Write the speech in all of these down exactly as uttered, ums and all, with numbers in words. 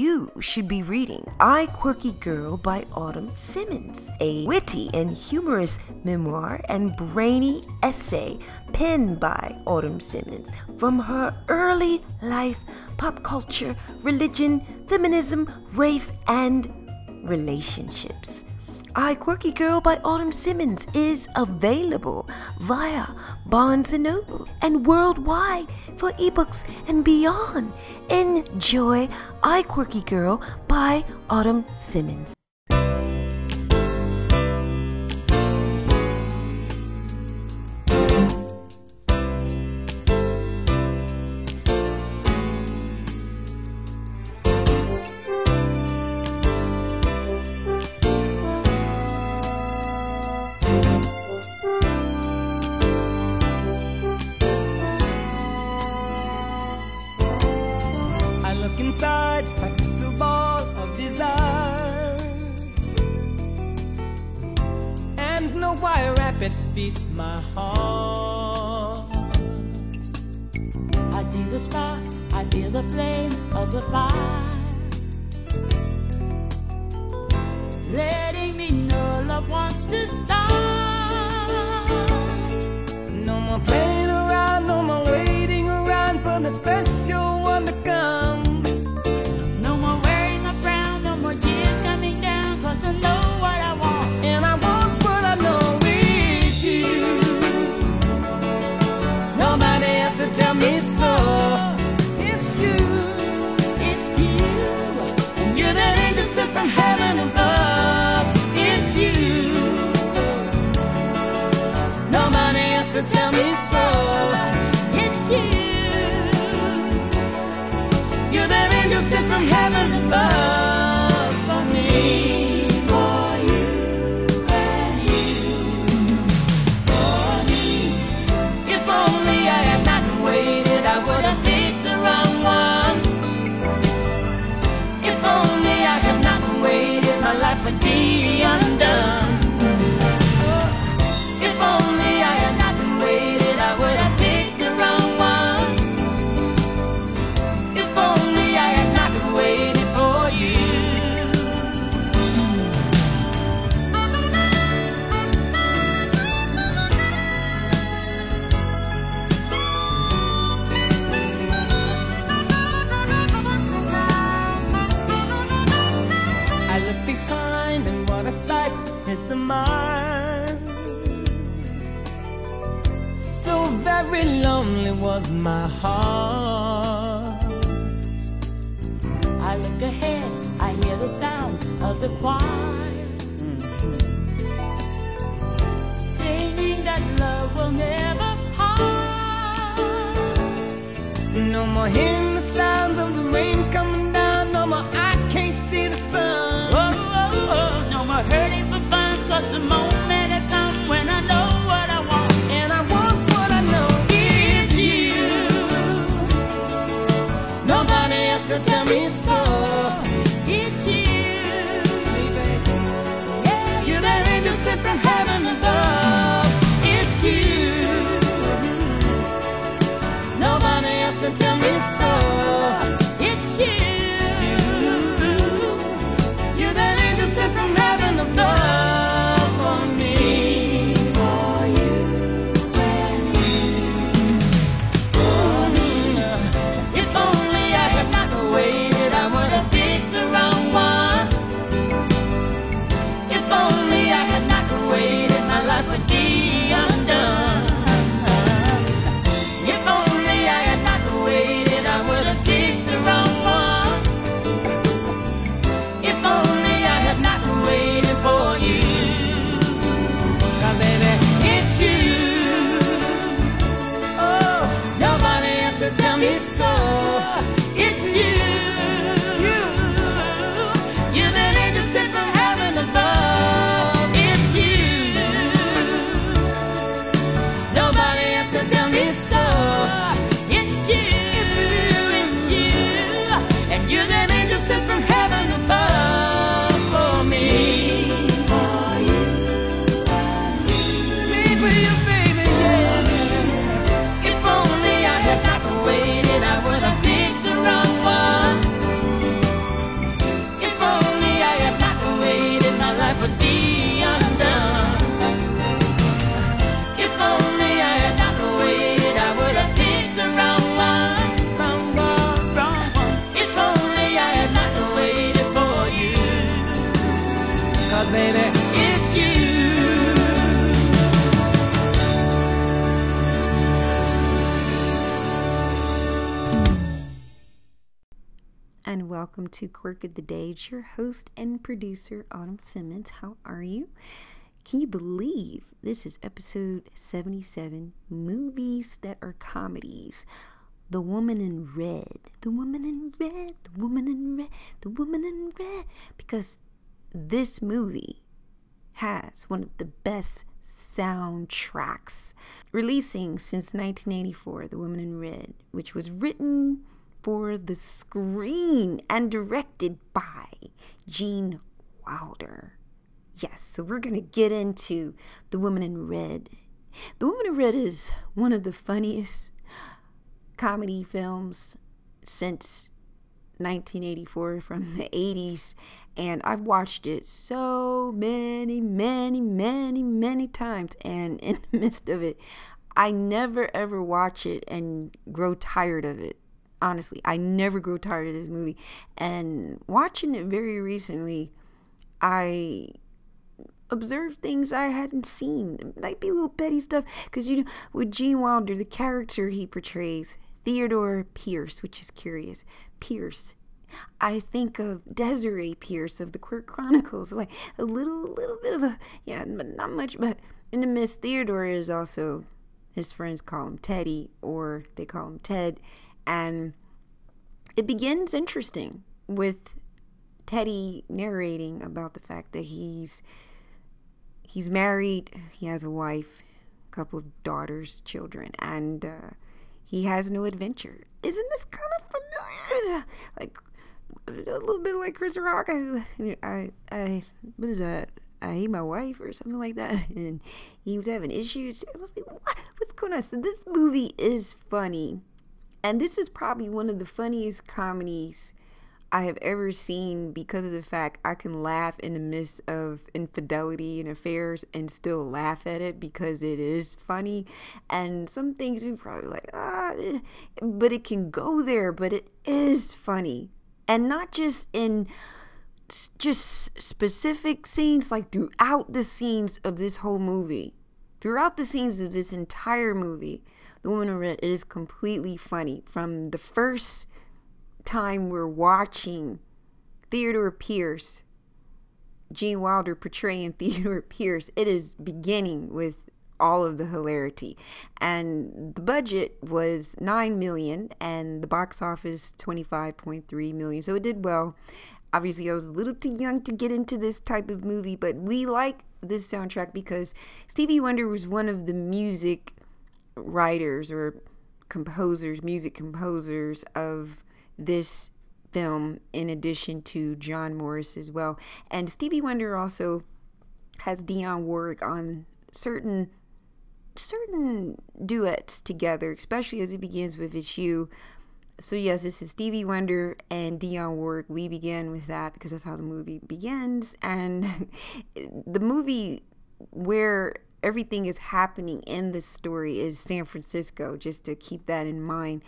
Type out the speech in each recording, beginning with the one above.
you should be reading I, Quirky Girl by Autumn Simmons, a witty and humorous memoir and brainy essay penned by Autumn Simmons. From her early life, pop culture, religion, feminism, race, and relationships. I, Quirky Girl by Autumn Simmons is available via Barnes and Noble and worldwide for ebooks and beyond. Enjoy I, Quirky Girl by Autumn Simmons. I welcome to Quirk of the Day. It's your host and producer, Autumn Simmons. How are you? Can you believe this is episode seventy-seven, movies that are comedies? The Woman in Red, The Woman in Red, The Woman in Red, The Woman in Red, because this movie has one of the best soundtracks releasing since nineteen eighty-four, The Woman in Red, which was written for the screen and directed by Gene Wilder. Yes, so we're going to get into The Woman in Red. The Woman in Red is one of the funniest comedy films since nineteen eighty-four, from the eighties, and I've watched it so many, many, many, many times, and in the midst of it, I never ever watch it and grow tired of it. Honestly, I never grow tired of this movie, and watching it very recently, I observed things I hadn't seen. It might be little petty stuff, because, you know, with Gene Wilder, the character he portrays, Theodore Pierce, which is curious, Pierce, I think of Desiree Pierce of the Quirk Chronicles, like a little, little bit of a, yeah, but not much, but in the midst, Theodore is also, his friends call him Teddy, or they call him Ted, and it begins interesting with Teddy narrating about the fact that he's, he's married, he has a wife, a couple of daughters, children, and, uh, he has no adventure. Isn't this kind of familiar? Like a little bit like Chris Rock. I, I, I, what is that? I hate my wife or something like that. And he was having issues. I was like, what? What's going on? So this movie is funny, and this is probably one of the funniest comedies I have ever seen, because of the fact I can laugh in the midst of infidelity and affairs and still laugh at it because it is funny. And some things we probably like, ah, but it can go there, but it is funny. And not just in just specific scenes, like throughout the scenes of this whole movie, throughout the scenes of this entire movie, The Woman in Red is completely funny from the first time we're watching Theodore Pierce, Gene Wilder portraying Theodore Pierce. It is beginning with all of the hilarity, and the budget was nine million and the box office twenty-five point three million, so it did well. Obviously I was a little too young to get into this type of movie, but we like this soundtrack because Stevie Wonder was one of the music writers or composers, music composers of this film, in addition to John Morris as well. And Stevie Wonder also has Dionne Warwick on certain certain duets together, especially as it begins with It's You. So yes, this is Stevie Wonder and Dionne Warwick. We begin with that because that's how the movie begins. And the movie where everything is happening in this story is San Francisco, just to keep that in mind.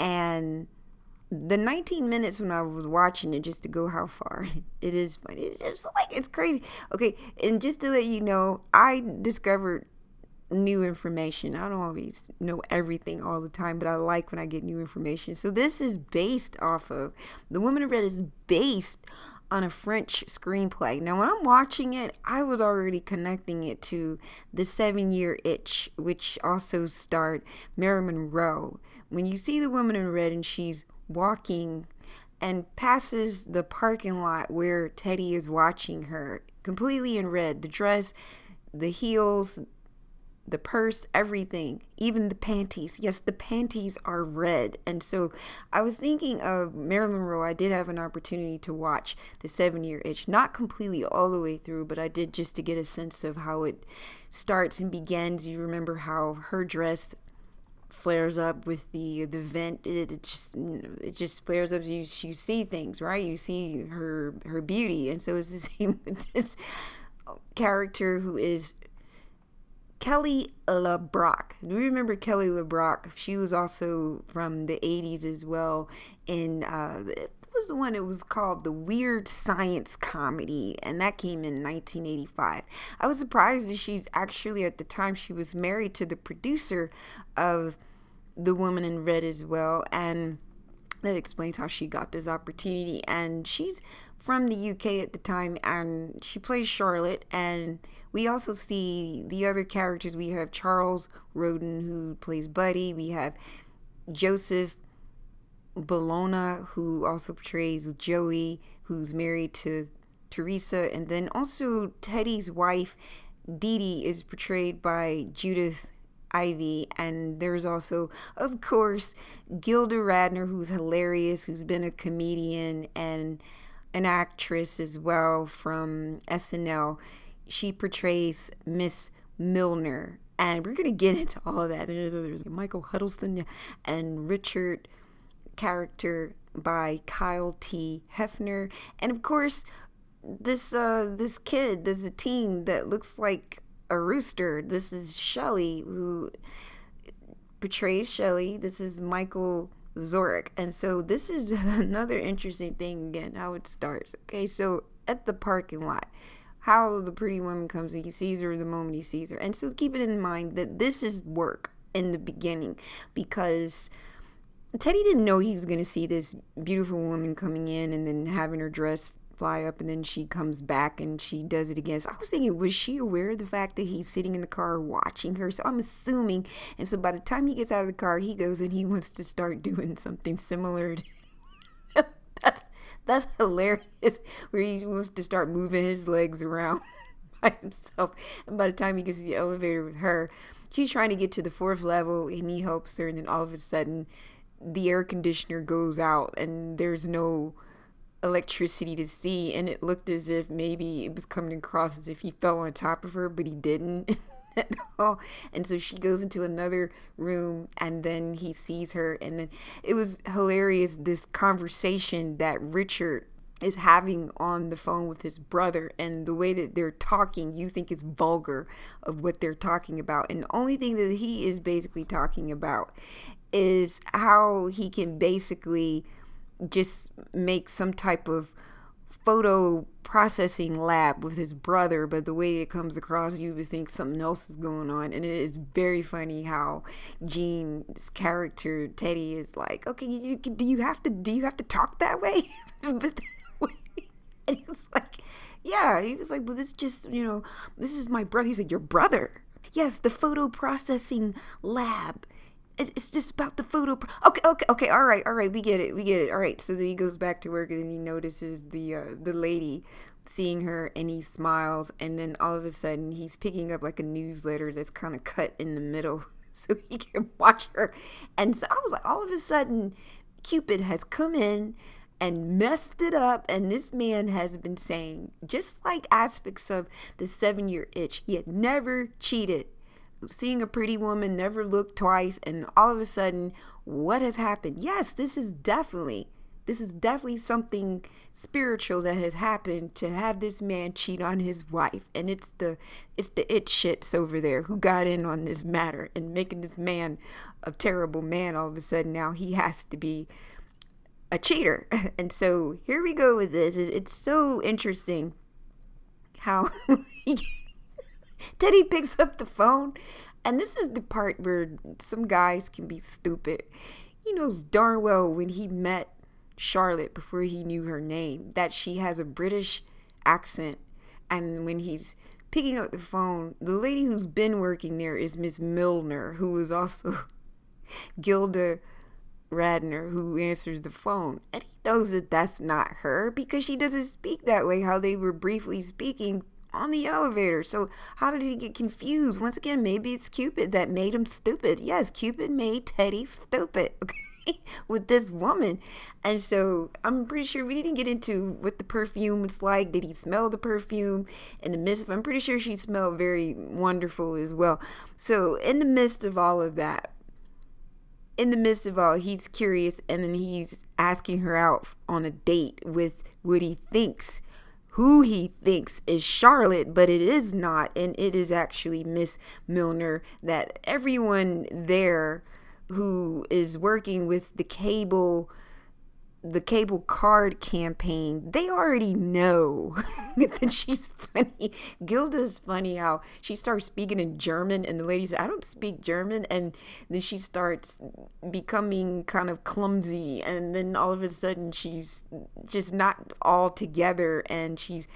And the nineteen minutes when I was watching it, just to go how far it is funny, it's just like, it's crazy. Okay, and just to let you know, I discovered new information. I don't always know everything all the time, but I like when I get new information. So this is based off of, The Woman in Red is based on a French screenplay. Now when I'm watching it, I was already connecting it to The Seven Year Itch, which also starred Marilyn Monroe. When you see The Woman in Red and she's walking and passes the parking lot where Teddy is watching her, completely in red, the dress, the heels, the purse, everything, even the panties. Yes, the panties are red. And so I was thinking of Marilyn Monroe. I did have an opportunity to watch The Seven Year Itch, not completely all the way through, but I did, just to get a sense of how it starts and begins. You remember how her dress flares up with the the vent, it, it just it just flares up. You you see things, right? You see her her beauty. And so it's the same with this character, who is Kelly LeBrock. Do you remember Kelly LeBrock? She was also from the eighties as well, and uh it was the one that was called the Weird Science comedy, and that came in nineteen eighty-five. I was surprised that she's actually, at the time, she was married to the producer of The Woman in Red as well, and that explains how she got this opportunity. And she's from the U K at the time, and she plays Charlotte. And we also see the other characters. We have Charles Grodin, who plays Buddy. We have Joseph Bologna, who also portrays Joey, who's married to Teresa. And then also Teddy's wife, Dee Dee, is portrayed by Judith Ivey. And there's also, of course, Gilda Radner, who's hilarious, who's been a comedian and an actress as well from S N L. She portrays Miss Milner, and we're gonna get into all of that. There's, there's Michael Huddleston and Richard, character by Kyle T. Heffner. And of course, this uh this kid, there's a teen that looks like a rooster. This is Shelley, who portrays Shelley. This is Michael Zorick. And so this is another interesting thing, again, how it starts. Okay, so at the parking lot, how the pretty woman comes and he sees her the moment he sees her. And so keep it in mind that this is work in the beginning, because Teddy didn't know he was going to see this beautiful woman coming in and then having her dress fly up, and then she comes back and she does it again. So I was thinking, was she aware of the fact that he's sitting in the car watching her? So I'm assuming. And so by the time he gets out of the car, he goes and he wants to start doing something similar to that's that's hilarious, where he wants to start moving his legs around by himself. And by the time he gets to the elevator with her, she's trying to get to the fourth level and he helps her, and then all of a sudden the air conditioner goes out and there's no electricity to see, and it looked as if maybe it was coming across as if he fell on top of her, but he didn't at all. And so she goes into another room, and then he sees her, and then it was hilarious, this conversation that Richard is having on the phone with his brother, and the way that they're talking, you think is vulgar of what they're talking about, and the only thing that he is basically talking about is how he can basically just make some type of photo processing lab with his brother, but the way it comes across, you would think something else is going on. And it is very funny how Gene's character Teddy is like, okay, you, do you have to do you have to talk that way? But that way. And he was like, yeah, he was like, well, this just, you know, this is my brother. He's like, your brother? Yes, the photo processing lab. It's just about the photo. Pro- okay, okay, okay. All right, all right. We get it. We get it. All right. So then he goes back to work, and then he notices the uh, the lady, seeing her, and he smiles. And then all of a sudden, he's picking up like a newsletter that's kind of cut in the middle, so he can watch her. And so I was like, all of a sudden, Cupid has come in and messed it up. And this man has been saying, just like aspects of The Seven Year Itch, he had never cheated. Seeing a pretty woman, never looked twice, and all of a sudden, what has happened? Yes, this is definitely, this is definitely something spiritual that has happened to have this man cheat on his wife. And it's the, it's the it shits over there who got in on this matter and making this man a terrible man. All of a sudden now he has to be a cheater. And so here we go with this. It's so interesting how Teddy picks up the phone, and this is the part where some guys can be stupid. He knows darn well when he met Charlotte, before he knew her name, that she has a British accent. And when he's picking up the phone, the lady who's been working there is Miss Milner, who is also Gilda Radner, who answers the phone, and he knows that that's not her, because she doesn't speak that way, how they were briefly speaking on the elevator. So how did he get confused? Once again, maybe it's Cupid that made him stupid. Yes, Cupid made Teddy stupid, okay, with this woman. And so I'm pretty sure we didn't get into what the perfume was like. Did he smell the perfume in the midst of, I'm pretty sure she smelled very wonderful as well. So in the midst of all of that, in the midst of all, he's curious, and then he's asking her out on a date with what he thinks who he thinks is Charlotte, but it is not, and it is actually Miss Milner. That everyone there who is working with the cable the cable card campaign, they already know that she's funny. Gilda's funny how she starts speaking in German and the lady said, I don't speak German. And then she starts becoming kind of clumsy. And then all of a sudden she's just not all together. And she's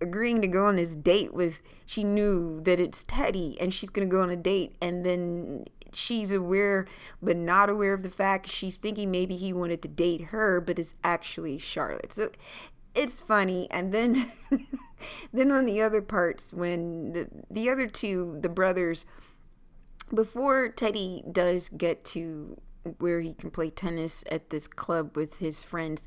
agreeing to go on this date with, she knew that it's Teddy and she's going to go on a date. And then she's aware but not aware of the fact she's thinking maybe he wanted to date her, but it's actually Charlotte. So it's funny. And then then on the other parts, when the, the other two, the brothers, before Teddy does get to where he can play tennis at this club with his friends,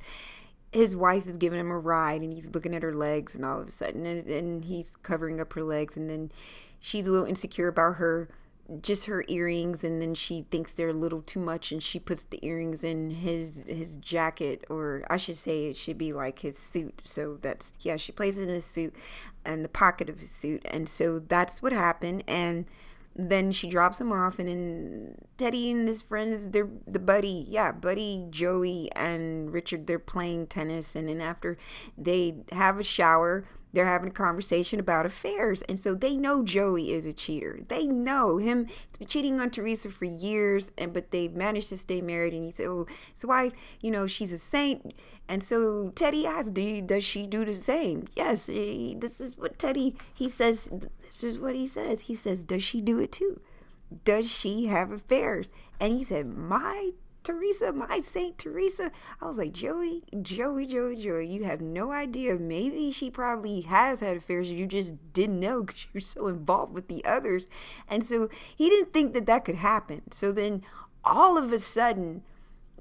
his wife is giving him a ride and he's looking at her legs and all of a sudden and, and he's covering up her legs, and then she's a little insecure about her just her earrings, and then she thinks they're a little too much and she puts the earrings in his his jacket, or I should say it should be like his suit. So that's, yeah, she plays it in his suit and the pocket of his suit. And so that's what happened. And then she drops him off, and then Teddy and his friends, they're the buddy, yeah, buddy, Joey and Richard, they're playing tennis. And then after they have a shower, they're having a conversation about affairs. And so they know Joey is a cheater. They know him cheating on Teresa for years, and but they've managed to stay married. And he said, well, his wife, you know, she's a saint. And so Teddy asks, do you, does she do the same? Yes, he, this is what Teddy, he says, this is what he says. He says, does she do it too? Does she have affairs? And he said, my Teresa, my Saint Teresa. I was like, Joey, Joey, Joey, Joey, you have no idea. Maybe she probably has had affairs. You just didn't know because you're so involved with the others. And so he didn't think that that could happen. So then all of a sudden,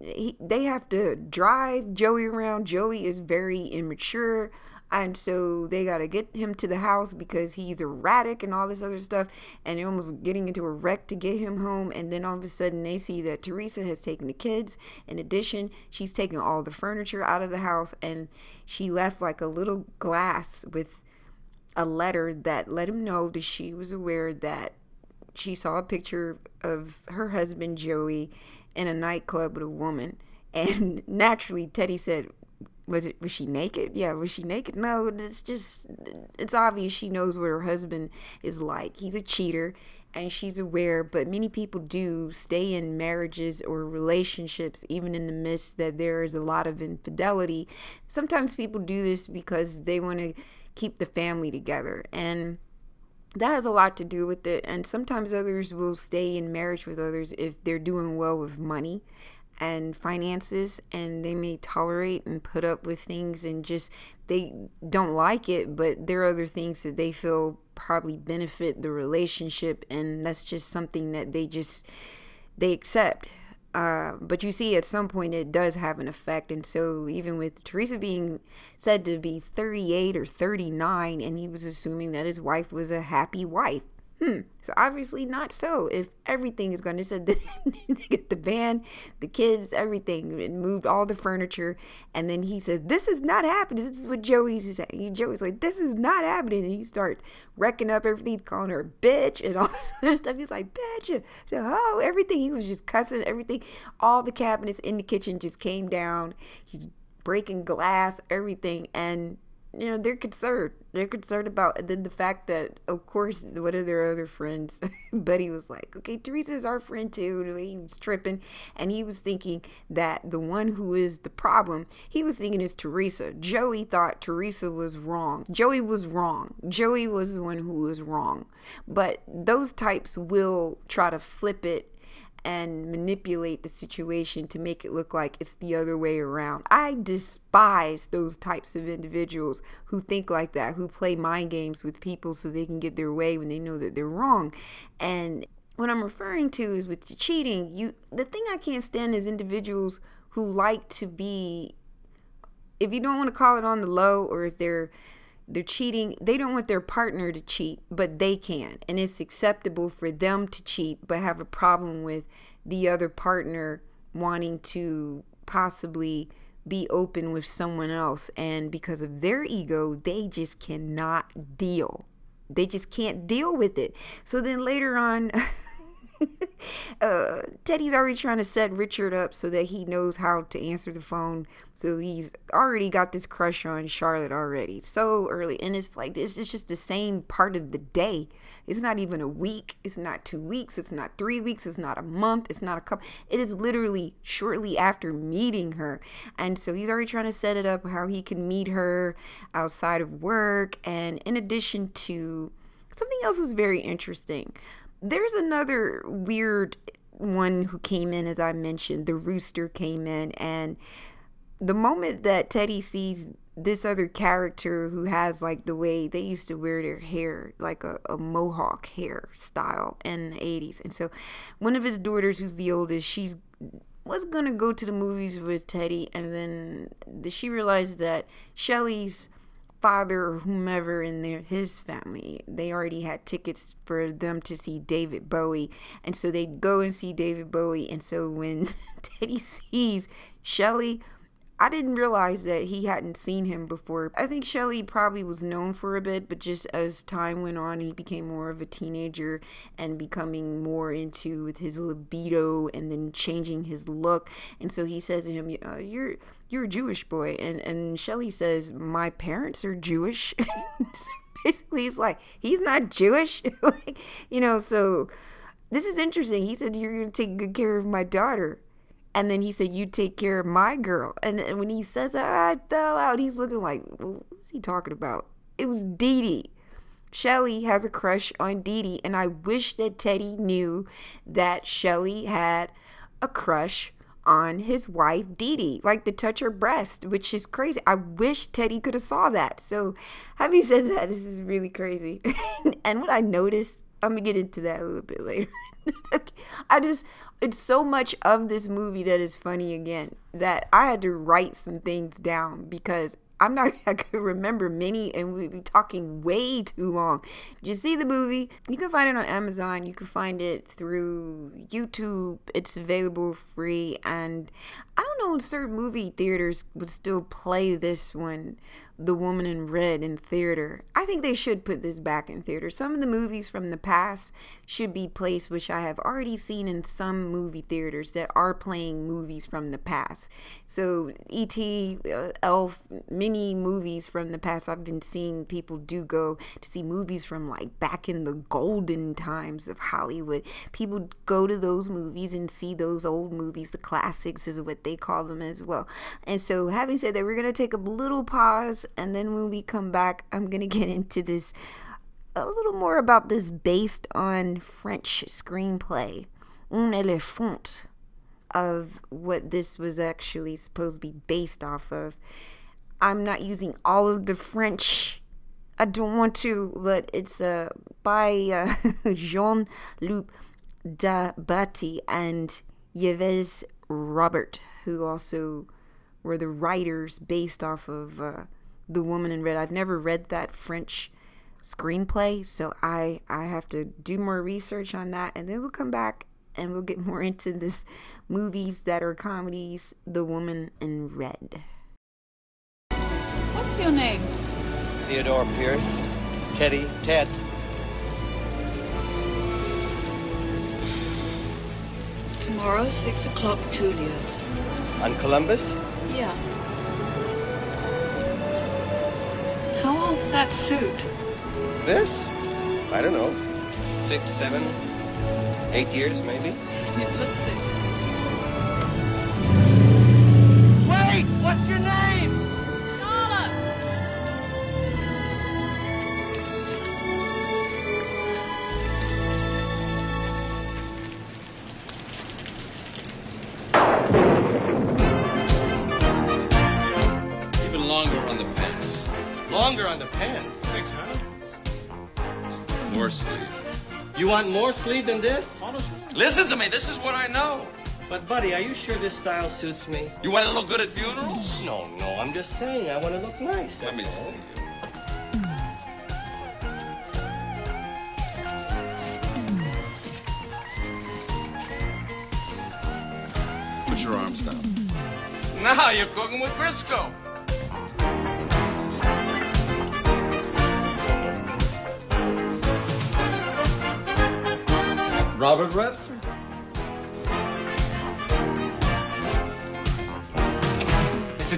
he, they have to drive Joey around. Joey is very immature. And so they got to get him to the house because he's erratic and all this other stuff. And they're almost getting into a wreck to get him home. And then all of a sudden they see that Teresa has taken the kids. In addition, she's taken all the furniture out of the house. And she left like a little glass with a letter that let him know that she was aware that she saw a picture of her husband, Joey, in a nightclub with a woman. And naturally, Teddy said, Was it was she naked? Yeah, was she naked? No, it's just it's obvious she knows what her husband is like. He's a cheater and she's aware, but many people do stay in marriages or relationships even in the midst that there is a lot of infidelity. Sometimes people do this because they want to keep the family together, and that has a lot to do with it. And sometimes others will stay in marriage with others if they're doing well with money and finances, and they may tolerate and put up with things, and just they don't like it, but there are other things that they feel probably benefit the relationship, and that's just something that they just they accept. Uh, but you see, at some point it does have an effect. And so even with Teresa being said to be thirty-eight or thirty-nine, and he was assuming that his wife was a happy wife. Hmm. So obviously not so. If everything is going to so they get the van, the kids, everything, and moved all the furniture, and then he says, "This is not happening." This is what Joey's saying. Joey's like, "This is not happening," and he starts wrecking up everything, calling her a bitch and all this other stuff. He's like, "Bitch!" Oh, everything. He was just cussing everything. All the cabinets in the kitchen just came down. He's breaking glass, everything, and you know, they're concerned. They're concerned about then the fact that, of course, one of their other friends, Buddy, was like, okay, Teresa's our friend too. He was tripping. And he was thinking that the one who is the problem, he was thinking is Teresa. Joey thought Teresa was wrong. Joey was wrong. Joey was the one who was wrong. But those types will try to flip it and manipulate the situation to make it look like it's the other way around. I despise those types of individuals who think like that, who play mind games with people so they can get their way when they know that they're wrong. And what I'm referring to is with the cheating, you the thing I can't stand is individuals who like to be, if you don't want to call it on the low, or if they're they're cheating, they don't want their partner to cheat, but they can, and it's acceptable for them to cheat, but have a problem with the other partner wanting to possibly be open with someone else. And because of their ego, they just cannot deal. They just can't deal with it. So then later on uh, Teddy's already trying to set Richard up so that he knows how to answer the phone. So he's already got this crush on Charlotte already so early. And it's like, it's just the same part of the day. It's not even a week. It's not two weeks. It's not three weeks. It's not a month. It's not a couple. It is literally shortly after meeting her. And so he's already trying to set it up how he can meet her outside of work. And in addition to, something else was very interesting. There's another weird one who came in, as I mentioned. The rooster came in, and the moment that Teddy sees this other character who has, like, the way they used to wear their hair, like a, a mohawk hair style in the eighties. And so one of his daughters, who's the oldest, she's was going to go to the movies with Teddy, and then she realized that Shelley's father or whomever in their his family, they already had tickets for them to see David Bowie, and so they go and see David Bowie. And so when Teddy sees Shelley, I didn't realize that he hadn't seen him before. I think Shelley probably was known for a bit, but just as time went on, he became more of a teenager and becoming more into with his libido and then changing his look. And so he says to him, uh, you're you're a Jewish boy. And, and Shelley says, my parents are Jewish. So basically, he's like, he's not Jewish. Like, you know, so this is interesting. He said, you're going to take good care of my daughter. And then he said, you take care of my girl. And, and when he says that, I fell out. He's looking like, well, what's he talking about? It was Dee Dee. Shelley has a crush on Dee Dee. And I wish that Teddy knew that Shelley had a crush on his wife Dee Dee, like to touch her breast, which is crazy. I wish Teddy could have saw that. So having said that, this is really crazy. And what I noticed, I'm gonna get into that a little bit later. I just, it's so much of this movie that is funny again, that I had to write some things down because I'm not, I could remember many, and we'd be talking way too long. Did you see the movie? You can find it on Amazon. You can find it through YouTube. It's available free. And I don't know if certain movie theaters would still play this one, The Woman in Red, in theater. I think they should put this back in theater. Some of the movies from the past should be placed, which I have already seen in some movie theaters that are playing movies from the past. So E T, uh, Elf, many movies from the past. I've been seeing people do go to see movies from, like, back in the golden times of Hollywood. People go to those movies and see those old movies. The classics is what they call them as well. And so having said that, we're going to take a little pause. And then when we come back, I'm going to get into this a little more about this based on French screenplay, Un Elephant, of what this was actually supposed to be based off of. I'm not using all of the French. I don't want to, but it's uh, by uh, Jean Loupe DaBadie and Yves Robert, who also were the writers based off of Uh, The Woman in Red. I've never read that French screenplay, so I, I have to do more research on that, and then we'll come back and we'll get more into this movies that are comedies, The Woman in Red. What's your name? Theodore Pierce. Teddy. Ted. Tomorrow, six o'clock, Tulio's. On Columbus? Yeah. How old's that suit? This? I don't know. Six, seven, eight years, maybe. It looks it. Wait! What's your name? Charlotte! Even longer on the pants. Longer on the pants. Thanks, honey. More sleeve. You want more sleeve than this? Honestly. Listen to me. This is what I know. But, buddy, are you sure this style suits me? You want to look good at funerals? No, no. I'm just saying I want to look nice. Let me see you. Put your arms down. Now you're cooking with Crisco. Robert Redford.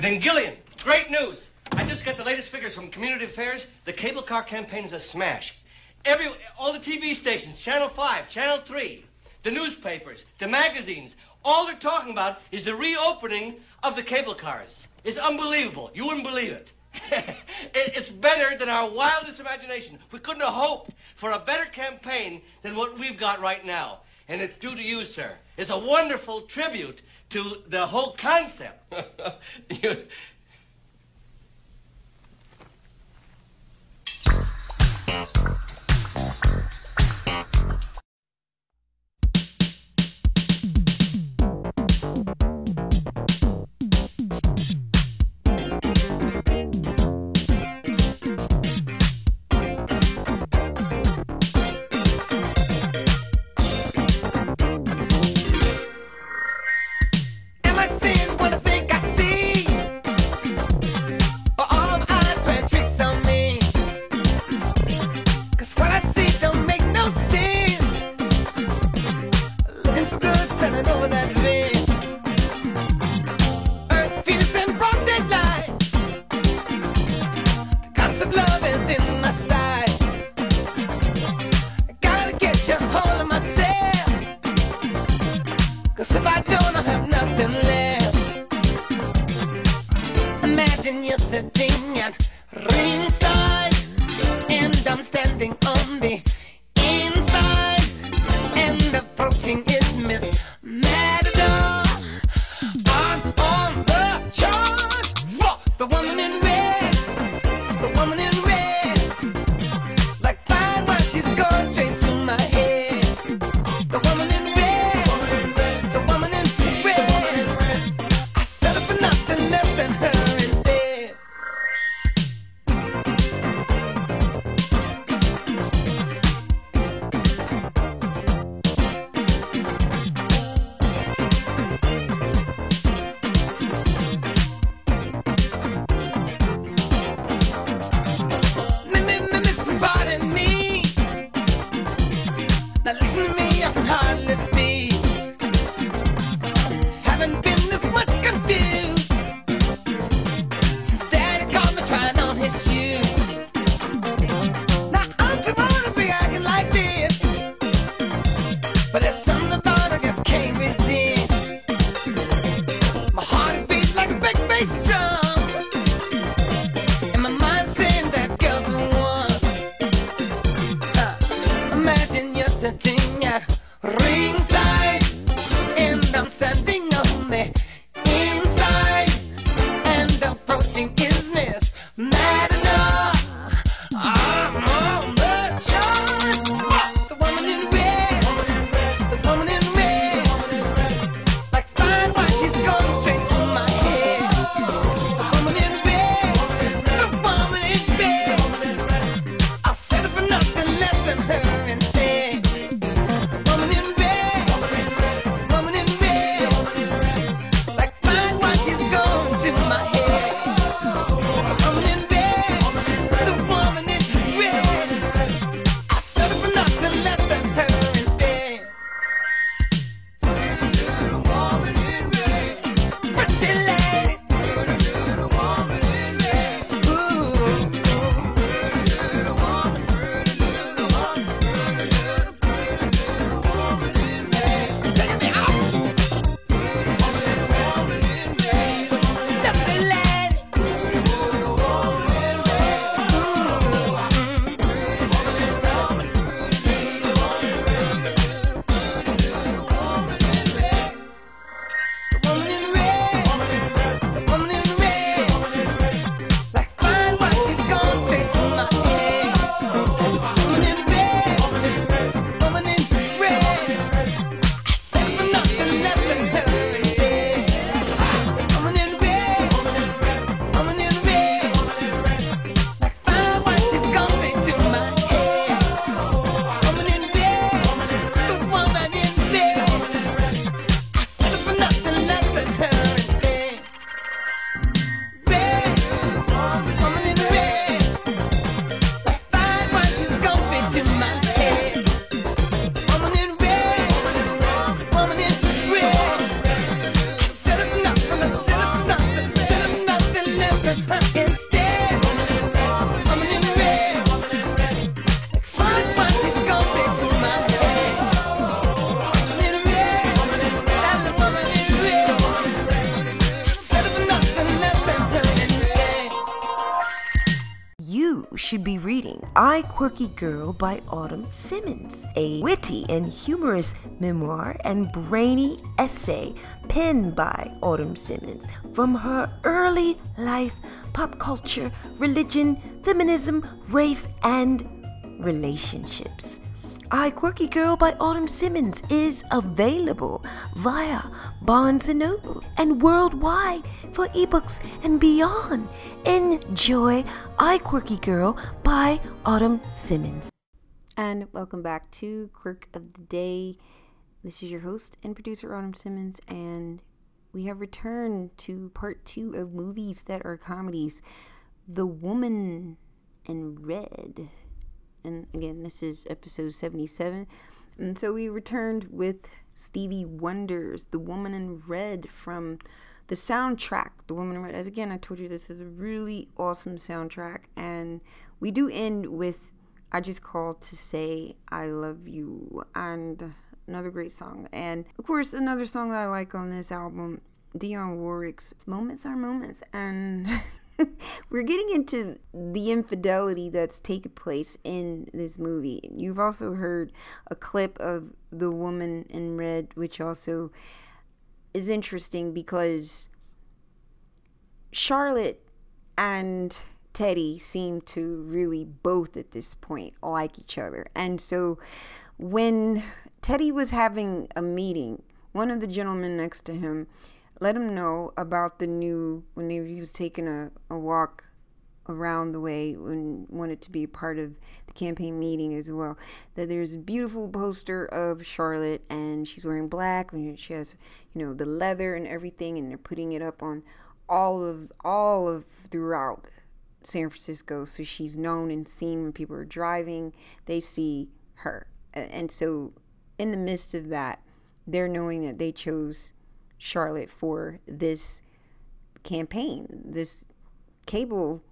Then Gillian, great news. I just got the latest figures from Community Affairs. The cable car campaign is a smash. Every, all the T V stations, Channel five, Channel three, the newspapers, the magazines, all they're talking about is the reopening of the cable cars. It's unbelievable. You wouldn't believe it. it it's better than our wildest imagination. We couldn't have hoped for a better campaign than what we've got right now. And it's due to you, sir. It's a wonderful tribute to the whole concept. you... you should be reading I, Quirky Girl by Autumn Simmons, a witty and humorous memoir and brainy essay penned by Autumn Simmons. From her early life, pop culture, religion, feminism, race, and relationships. I, Quirky Girl by Autumn Simmons is available via Barnes and Noble and worldwide for ebooks and beyond. Enjoy I, Quirky Girl by Autumn Simmons. And welcome back to Quirk of the Day. This is your host and producer, Autumn Simmons, and we have returned to part two of movies that are comedies. The Woman in Red. And again, this is episode seventy-seven. And so we returned with Stevie Wonder's The Woman in Red from the soundtrack, The Woman in Red. As again, I told you, this is a really awesome soundtrack. And we do end with I Just Called to Say I Love You, and another great song. And of course, another song that I like on this album, Dionne Warwick's Moments Are Moments. And we're getting into the infidelity that's taken place in this movie. You've also heard a clip of The Woman in Red, which also is interesting because Charlotte and Teddy seem to really both at this point like each other. And so when Teddy was having a meeting, one of the gentlemen next to him let him know about the new, when they, he was taking a, a walk around the way and wanted to be a part of the campaign meeting as well, that there's a beautiful poster of Charlotte and she's wearing black and she has, you know, the leather and everything, and they're putting it up on all of, all of throughout San Francisco. So she's known and seen when people are driving, they see her. And so in the midst of that, they're knowing that they chose Charlotte for this campaign, this cable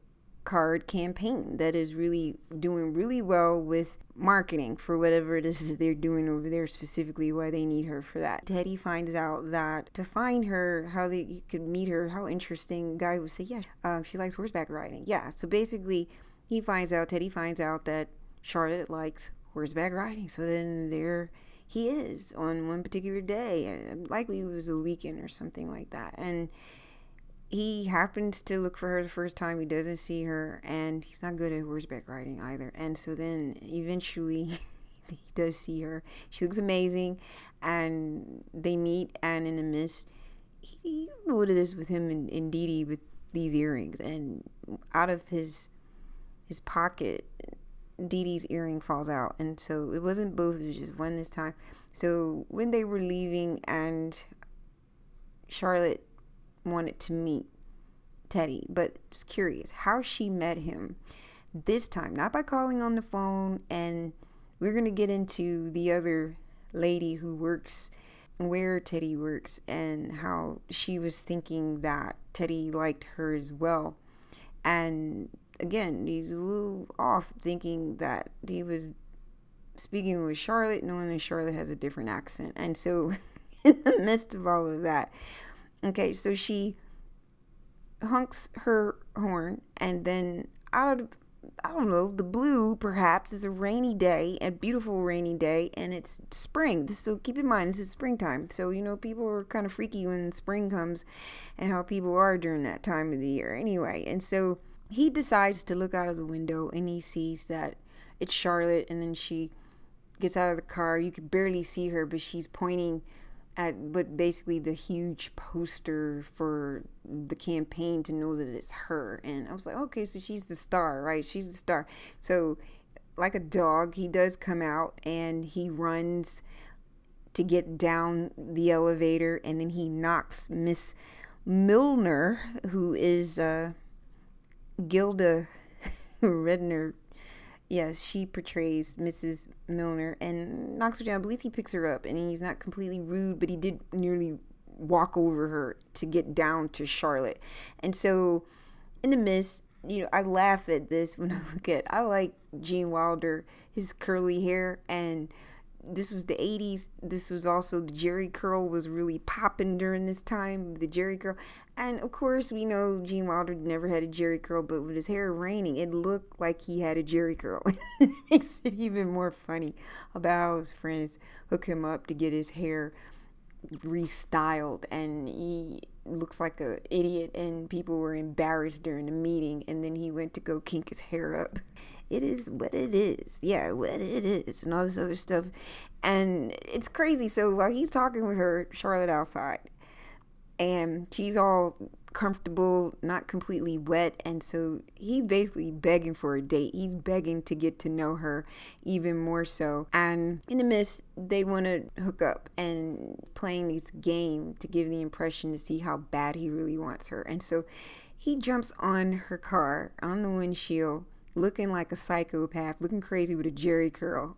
card campaign that is really doing really well with marketing for whatever it is they're doing over there, specifically why they need her for that. Teddy finds out that to find her, how they you could meet her, how interesting. Guy would say, yeah, uh, she likes horseback riding. Yeah, so basically he finds out, Teddy finds out that Charlotte likes horseback riding. So then they're he is on one particular day, and likely it was a weekend or something like that, and he happens to look for her the first time. He doesn't see her, and he's not good at horseback riding either, and so then eventually he does see her. She looks amazing, and they meet, and in the midst, he I don't know what it is with him and, and Dee Dee with these earrings, and out of his his pocket Dee Dee's earring falls out, and so it wasn't both, it was just one this time. So when they were leaving and Charlotte wanted to meet Teddy, but was curious how she met him this time, not by calling on the phone, and we're going to get into the other lady who works where Teddy works and how she was thinking that Teddy liked her as well. And again, he's a little off thinking that he was speaking with Charlotte, knowing that Charlotte has a different accent. And so in the midst of all of that, okay, so she honks her horn, and then out of, I don't know, the blue perhaps, is a rainy day, a beautiful rainy day, and it's spring. So keep in mind, this is springtime. So, you know, people are kind of freaky when spring comes and how people are during that time of the year anyway. And so he decides to look out of the window, and he sees that it's Charlotte, and then she gets out of the car. You could barely see her, but she's pointing at what basically the huge poster for the campaign to know that it's her. And I was like, okay, so she's the star, right? She's the star. So like a dog, he does come out, and he runs to get down the elevator, and then he knocks Miss Milner, who is Uh, Gilda Radner, yes, she portrays Missus Milner, and knocks her down. I believe he picks her up, and he's not completely rude, but he did nearly walk over her to get down to Charlotte. And so in the midst, you know, I laugh at this when I look at, I like Gene Wilder, his curly hair, and this was the eighties. This was also the Jerry curl was really popping during this time, the Jerry curl. And of course, we know Gene Wilder never had a Jerry curl, but with his hair raining, it looked like he had a Jerry curl. It makes it even more funny about how his friends hook him up to get his hair restyled, and he looks like an idiot, and people were embarrassed during the meeting, and then he went to go kink his hair up. It is what it is. Yeah, what it is, and all this other stuff. And it's crazy. So while he's talking with her, Charlotte outside, and she's all comfortable, not completely wet, and so he's basically begging for a date. He's begging to get to know her even more so. And in the midst, they want to hook up and playing this game to give the impression to see how bad he really wants her. And so he jumps on her car, on the windshield, looking like a psychopath, looking crazy with a Jerry curl.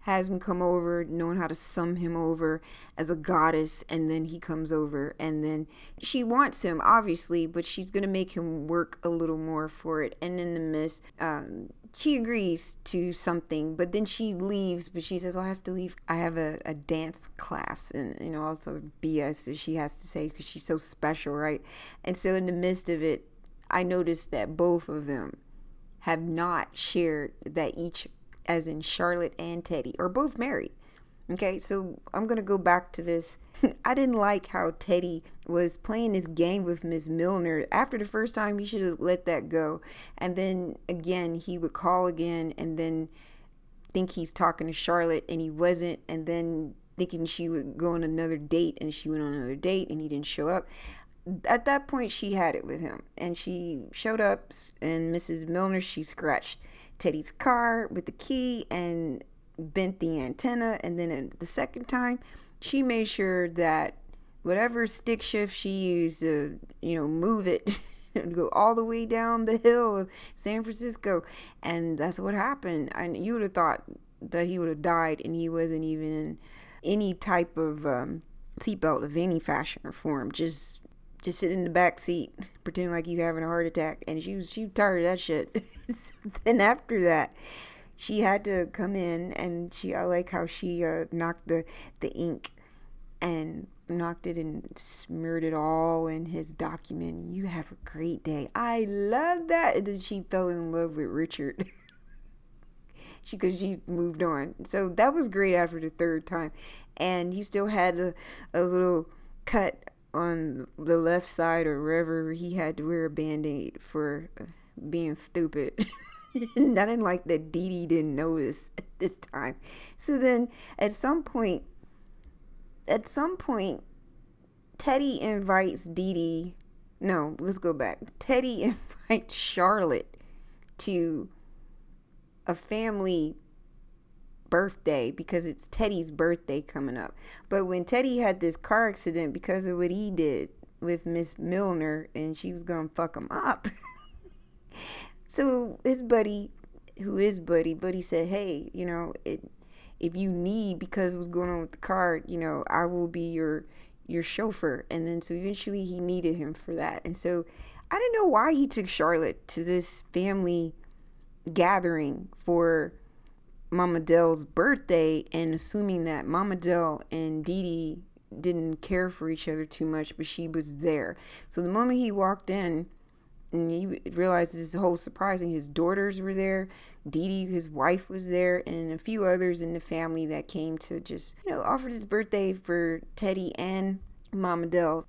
Has him come over, knowing how to sum him over as a goddess, and then he comes over, and then she wants him, obviously, but she's going to make him work a little more for it. And in the midst, um, she agrees to something, but then she leaves, but she says, well, I have to leave. I have a, a dance class, and, you know, also B S that she has to say because she's so special, right? And so in the midst of it, I noticed that both of them have not shared that each, as in Charlotte and Teddy, are both married. Okay, so I'm going to go back to this. I didn't like how Teddy was playing this game with Miss Milner. After the first time, he should have let that go. And then again, he would call again and then think he's talking to Charlotte, and he wasn't. And then thinking she would go on another date, and she went on another date and he didn't show up. At that point, she had it with him, and she showed up, and Missus Milner, she scratched Teddy's car with the key and bent the antenna. And then the second time, she made sure that whatever stick shift she used to, you know, move it and go all the way down the hill of San Francisco. And that's what happened. And you would have thought that he would have died, and he wasn't even in any type of um, seatbelt of any fashion or form. Just... just sitting in the back seat, pretending like he's having a heart attack. And she was, she was tired of that shit. So then after that, she had to come in, and she, I like how she uh, knocked the, the ink and knocked it and smeared it all in his document. You have a great day. I love that. And then she fell in love with Richard. She, because she moved on. So that was great after the third time. And he still had a, a little cut on the left side or wherever. He had to wear a band-aid for being stupid. I didn't like that Dee Dee didn't notice at this time. So then at some point, at some point, Teddy invites Dee Dee. No, let's go back. Teddy invites Charlotte to a family birthday because it's Teddy's birthday coming up. But when Teddy had this car accident because of what he did with Miss Milner, and she was gonna fuck him up, so his buddy, who is buddy buddy said, hey, you know, it, if you need, because what's going on with the car, you know, I will be your your chauffeur. And then so eventually he needed him for that. And so I didn't know why he took Charlotte to this family gathering for Mama Dell's birthday, and assuming that Mama Dell and Dee Dee didn't care for each other too much, but she was there. So the moment he walked in and he realized this whole surprising, his daughters were there, Dee Dee, his wife, was there, and a few others in the family that came to just, you know, offer this birthday for Teddy and Mama Dell.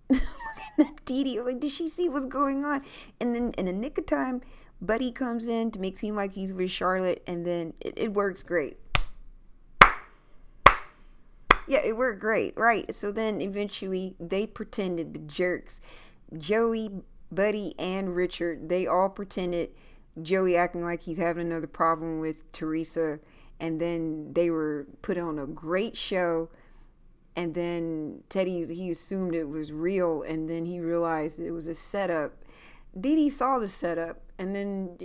Dee Dee, like, did she see what's going on? And then in the nick of time, Buddy comes in to make it seem like he's with Charlotte, and then it, it works great. Yeah, it worked great, right? So then eventually they pretended, the jerks, Joey, Buddy, and Richard, they all pretended, Joey acting like he's having another problem with Teresa, and then they were put on a great show. And then Teddy, he assumed it was real, and then he realized it was a setup. Dee Dee saw the setup, and then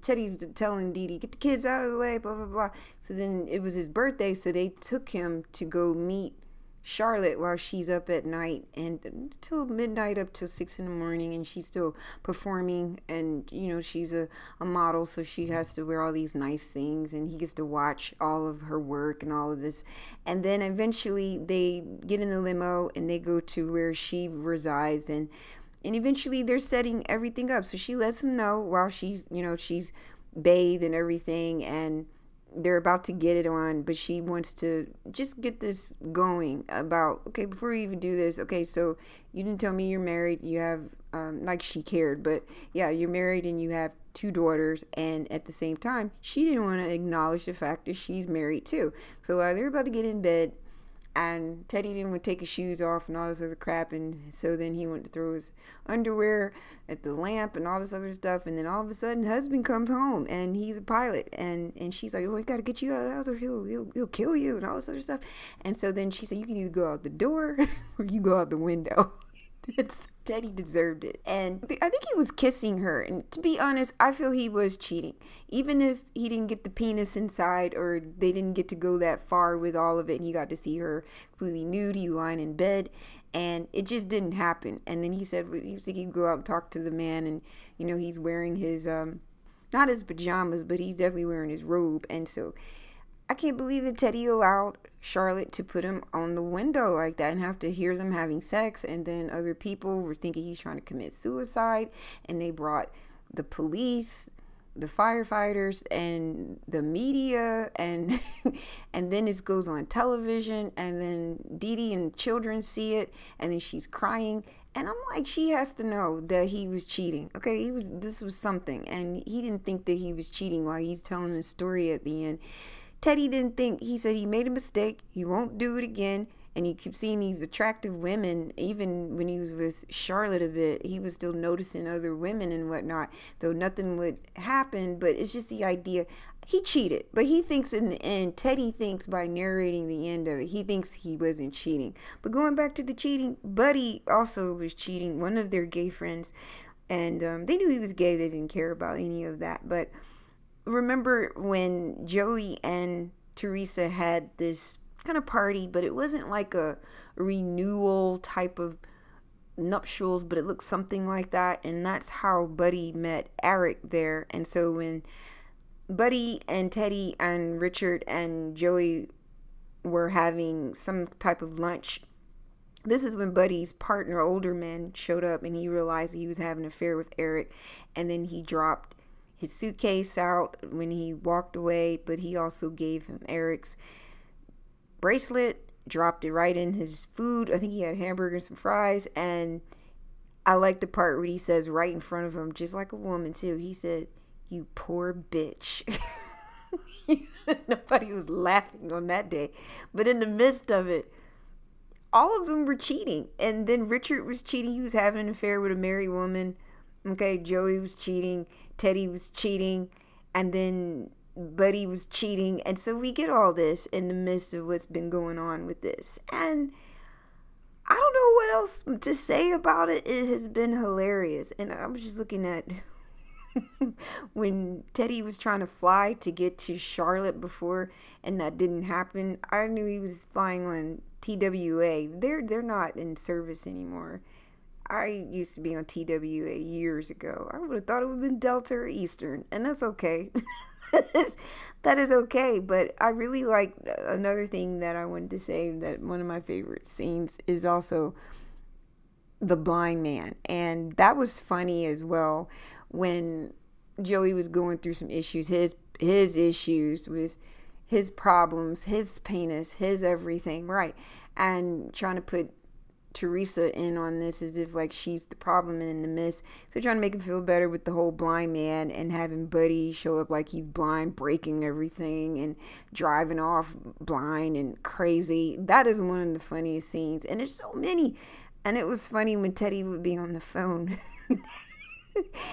Teddy's telling Dee Dee, get the kids out of the way, blah, blah, blah. So then it was his birthday, so they took him to go meet Charlotte while she's up at night and till midnight, up till six in the morning, and she's still performing. And you know, she's a, a model, so she has to wear all these nice things, and he gets to watch all of her work and all of this. And then eventually they get in the limo and they go to where she resides, and and eventually they're setting everything up. So she lets him know while she's, you know, she's bathed and everything, and they're about to get it on, but she wants to just get this going about, okay, before we even do this, okay, so you didn't tell me you're married, you have, um, like she cared, but yeah, you're married and you have two daughters, and at the same time, she didn't want to acknowledge the fact that she's married too. So uh, they're about to get in bed, and Teddy didn't want to take his shoes off and all this other crap, and so then he went to throw his underwear at the lamp and all this other stuff, and then all of a sudden husband comes home and he's a pilot, and and she's like, oh, I gotta get you out of the house or he'll, he'll, he'll kill you and all this other stuff. And so then she said, you can either go out the door or you go out the window. It's, Teddy deserved it. And I think he was kissing her, and to be honest, I feel he was cheating, even if he didn't get the penis inside, or they didn't get to go that far with all of it, and he got to see her completely nude, he lying in bed, and it just didn't happen. And then he said he was thinking he'd go out and talk to the man, and you know, he's wearing his um not his pajamas, but he's definitely wearing his robe. And so I can't believe that Teddy allowed Charlotte to put him on the window like that and have to hear them having sex. And then other people were thinking he's trying to commit suicide, and they brought the police, the firefighters, and the media, and and then this goes on television, and then Dee Dee and children see it, and then she's crying. And I'm like, she has to know that he was cheating. Okay, he was, this was something, and he didn't think that he was cheating while he's telling the story at the end. Teddy didn't think, he said he made a mistake, he won't do it again, and he kept seeing these attractive women. Even when he was with Charlotte a bit, he was still noticing other women and whatnot, though nothing would happen. But it's just the idea, he cheated, but he thinks in the end, Teddy thinks by narrating the end of it, he thinks he wasn't cheating. But going back to the cheating, Buddy also was cheating, one of their gay friends, and um, they knew he was gay, they didn't care about any of that. But remember when Joey and Teresa had this kind of party, but it wasn't like a renewal type of nuptials, but it looked something like that. And that's how Buddy met Eric there. And so when Buddy and Teddy and Richard and Joey were having some type of lunch, this is when Buddy's partner, older man, showed up, and he realized he was having an affair with Eric. And then he dropped his suitcase out when he walked away, but he also gave him Eric's bracelet, dropped it right in his food. I think he had hamburger and some fries. And I like the part where he says right in front of him, just like a woman too, he said, "You poor bitch." Nobody was laughing on that day, but in the midst of it, all of them were cheating. And then Richard was cheating, he was having an affair with a married woman. Okay, Joey was cheating, Teddy was cheating, and then Buddy was cheating. And so we get all this in the midst of what's been going on with this. And I don't know what else to say about it. It has been hilarious. And I was just looking at when Teddy was trying to fly to get to Charlotte before, and that didn't happen. I knew he was flying on T W A. They're, they're not in service anymore. I used to be on T W A years ago. I would have thought it would have been Delta or Eastern, and that's okay. that, is, that is okay, but I really like, another thing that I wanted to say, that one of my favorite scenes is also the blind man, and that was funny as well when Joey was going through some issues, his his issues with his problems, his penis, his everything, right, and trying to put Teresa in on this as if like she's the problem and in the midst. So trying to make him feel better with the whole blind man, and having Buddy show up like he's blind, breaking everything and driving off blind and crazy. That is one of the funniest scenes, and there's so many. And it was funny when Teddy would be on the phone.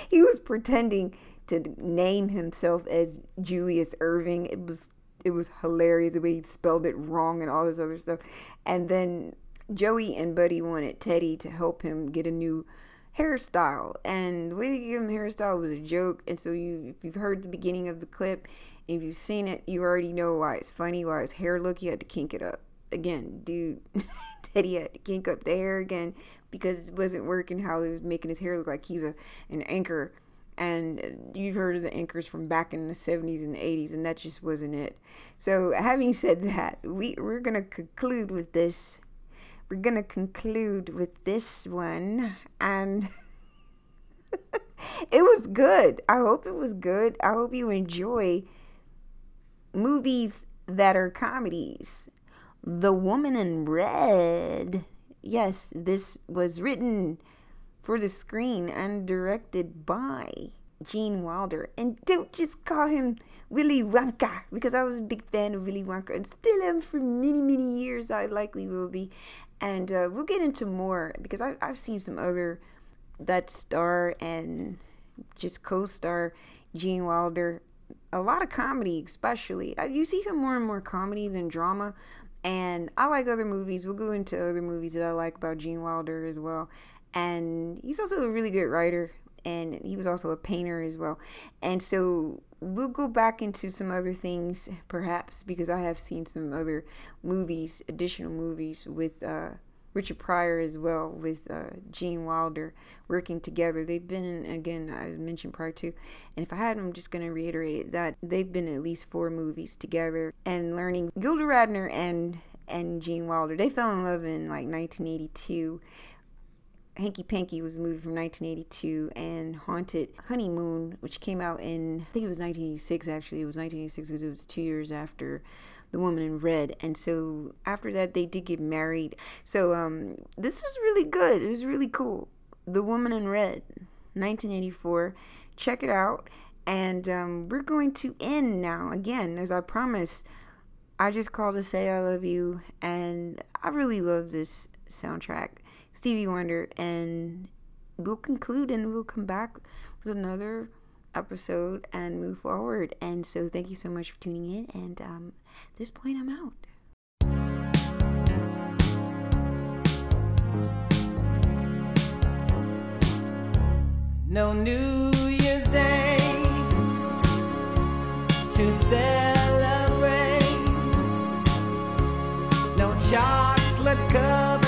He was pretending to name himself as Julius Irving. It was it was hilarious the way he spelled it wrong and all this other stuff. And then Joey and Buddy wanted Teddy to help him get a new hairstyle, and the way they gave him a hairstyle was a joke. And so you, if you've heard the beginning of the clip, if you've seen it, you already know why it's funny, why his hair look, he had to kink it up. again, dude, Teddy had to kink up the hair again because it wasn't working how he was making his hair look like he's a an anchor. And you've heard of the anchors from back in the seventies and the eighties, and that just wasn't it. So having said that, we, we're going to conclude with this. We're going to conclude with this one. And it was good. I hope it was good. I hope you enjoy movies that are comedies. The Woman in Red. Yes, this was written for the screen and directed by Gene Wilder. And don't just call him Willy Wonka, because I was a big fan of Willy Wonka and still am for many, many years. I likely will be. And uh, we'll get into more, because I, I've seen some other that star and just co-star Gene Wilder. A lot of comedy, especially. You see him more and more comedy than drama. And I like other movies. We'll go into other movies that I like about Gene Wilder as well. And he's also a really good writer, and he was also a painter as well. And so we'll go back into some other things perhaps, because I have seen some other movies, additional movies with uh, Richard Pryor as well, with uh, Gene Wilder working together. They've been, again, I mentioned prior to, and if I hadn't, I'm just going to reiterate it, that they've been at least four movies together and learning. Gilda Radner and, and Gene Wilder, they fell in love in like nineteen eighty-two. Hanky Panky was a movie from nineteen eighty-two, and Haunted Honeymoon, which came out in, I think it was nineteen eighty-six actually. It was nineteen eighty-six because it was two years after The Woman in Red. And so after that, they did get married. So um, this was really good. It was really cool. The Woman in Red, nineteen eighty-four. Check it out. And um, we're going to end now. Again, as I promised, I just called to say I love you. And I really love this soundtrack, Stevie Wonder, and we'll conclude and we'll come back with another episode and move forward. And so thank you so much for tuning in, and um, at this point I'm out. No New Year's Day to celebrate, no chocolate cup.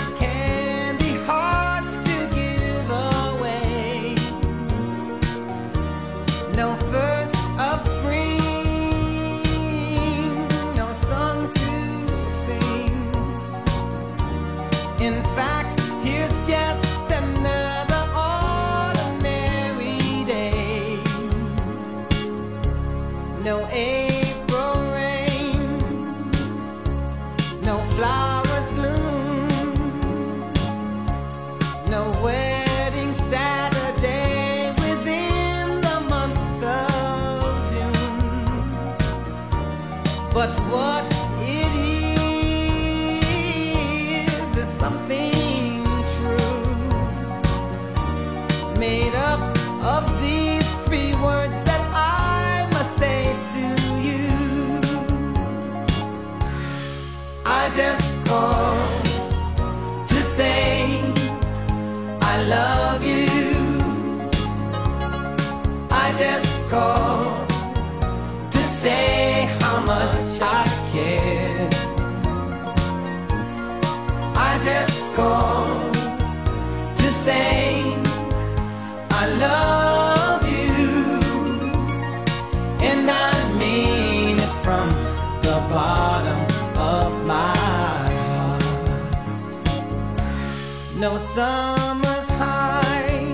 No summer's high,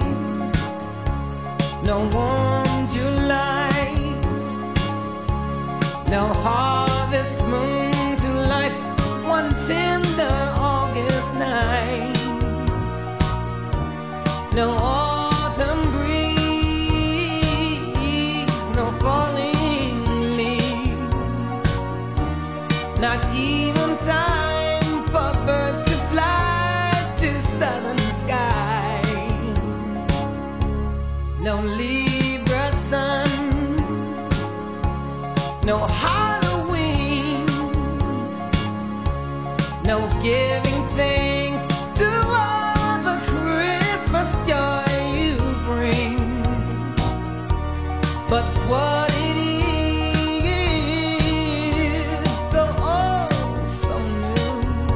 no warm July, no harvest moon to light one tender August night, no autumn breeze, no falling leaves, not even time. No Libra sun, no Halloween, no giving thanks to all the Christmas joy you bring. But what it is, so oh so new,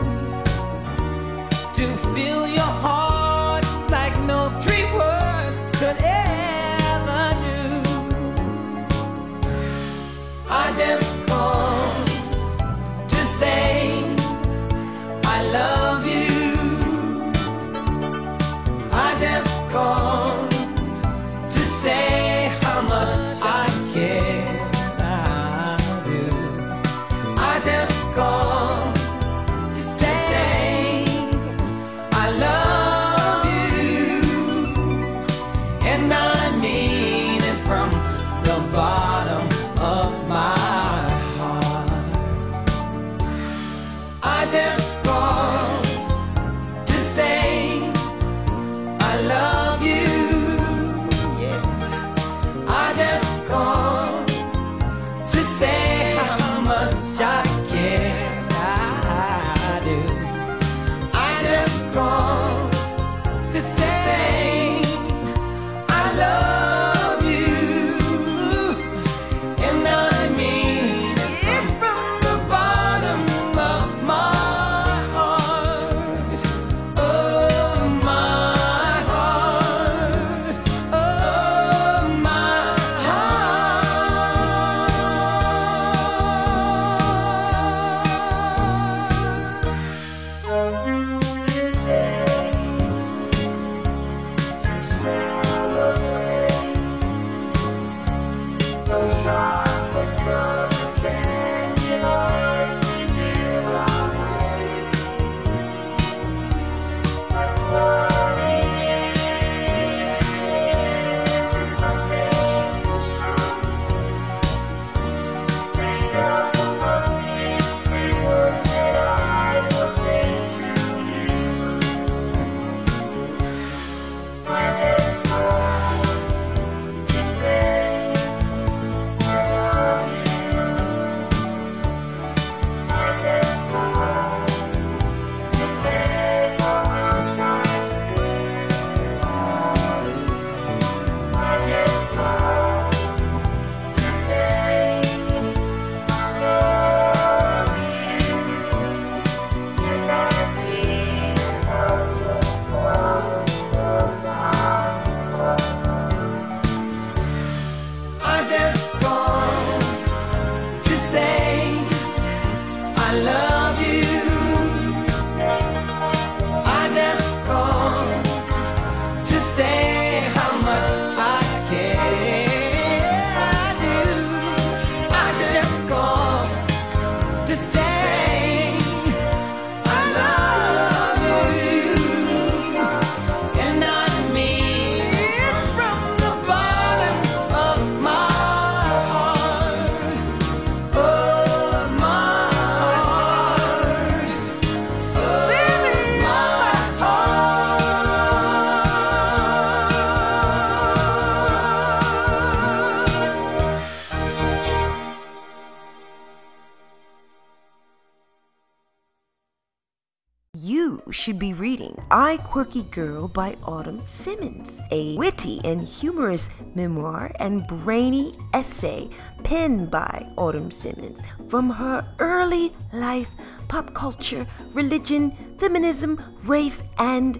should be reading I, Quirky Girl by Autumn Simmons, a witty and humorous memoir and brainy essay penned by Autumn Simmons. From her early life, pop culture, religion, feminism, race, and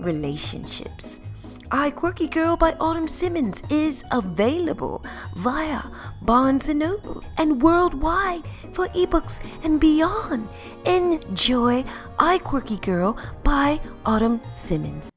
relationships. I, Quirky Girl by Autumn Simmons is available via Barnes and Noble and worldwide for ebooks and beyond. Enjoy I, Quirky Girl by Autumn Simmons.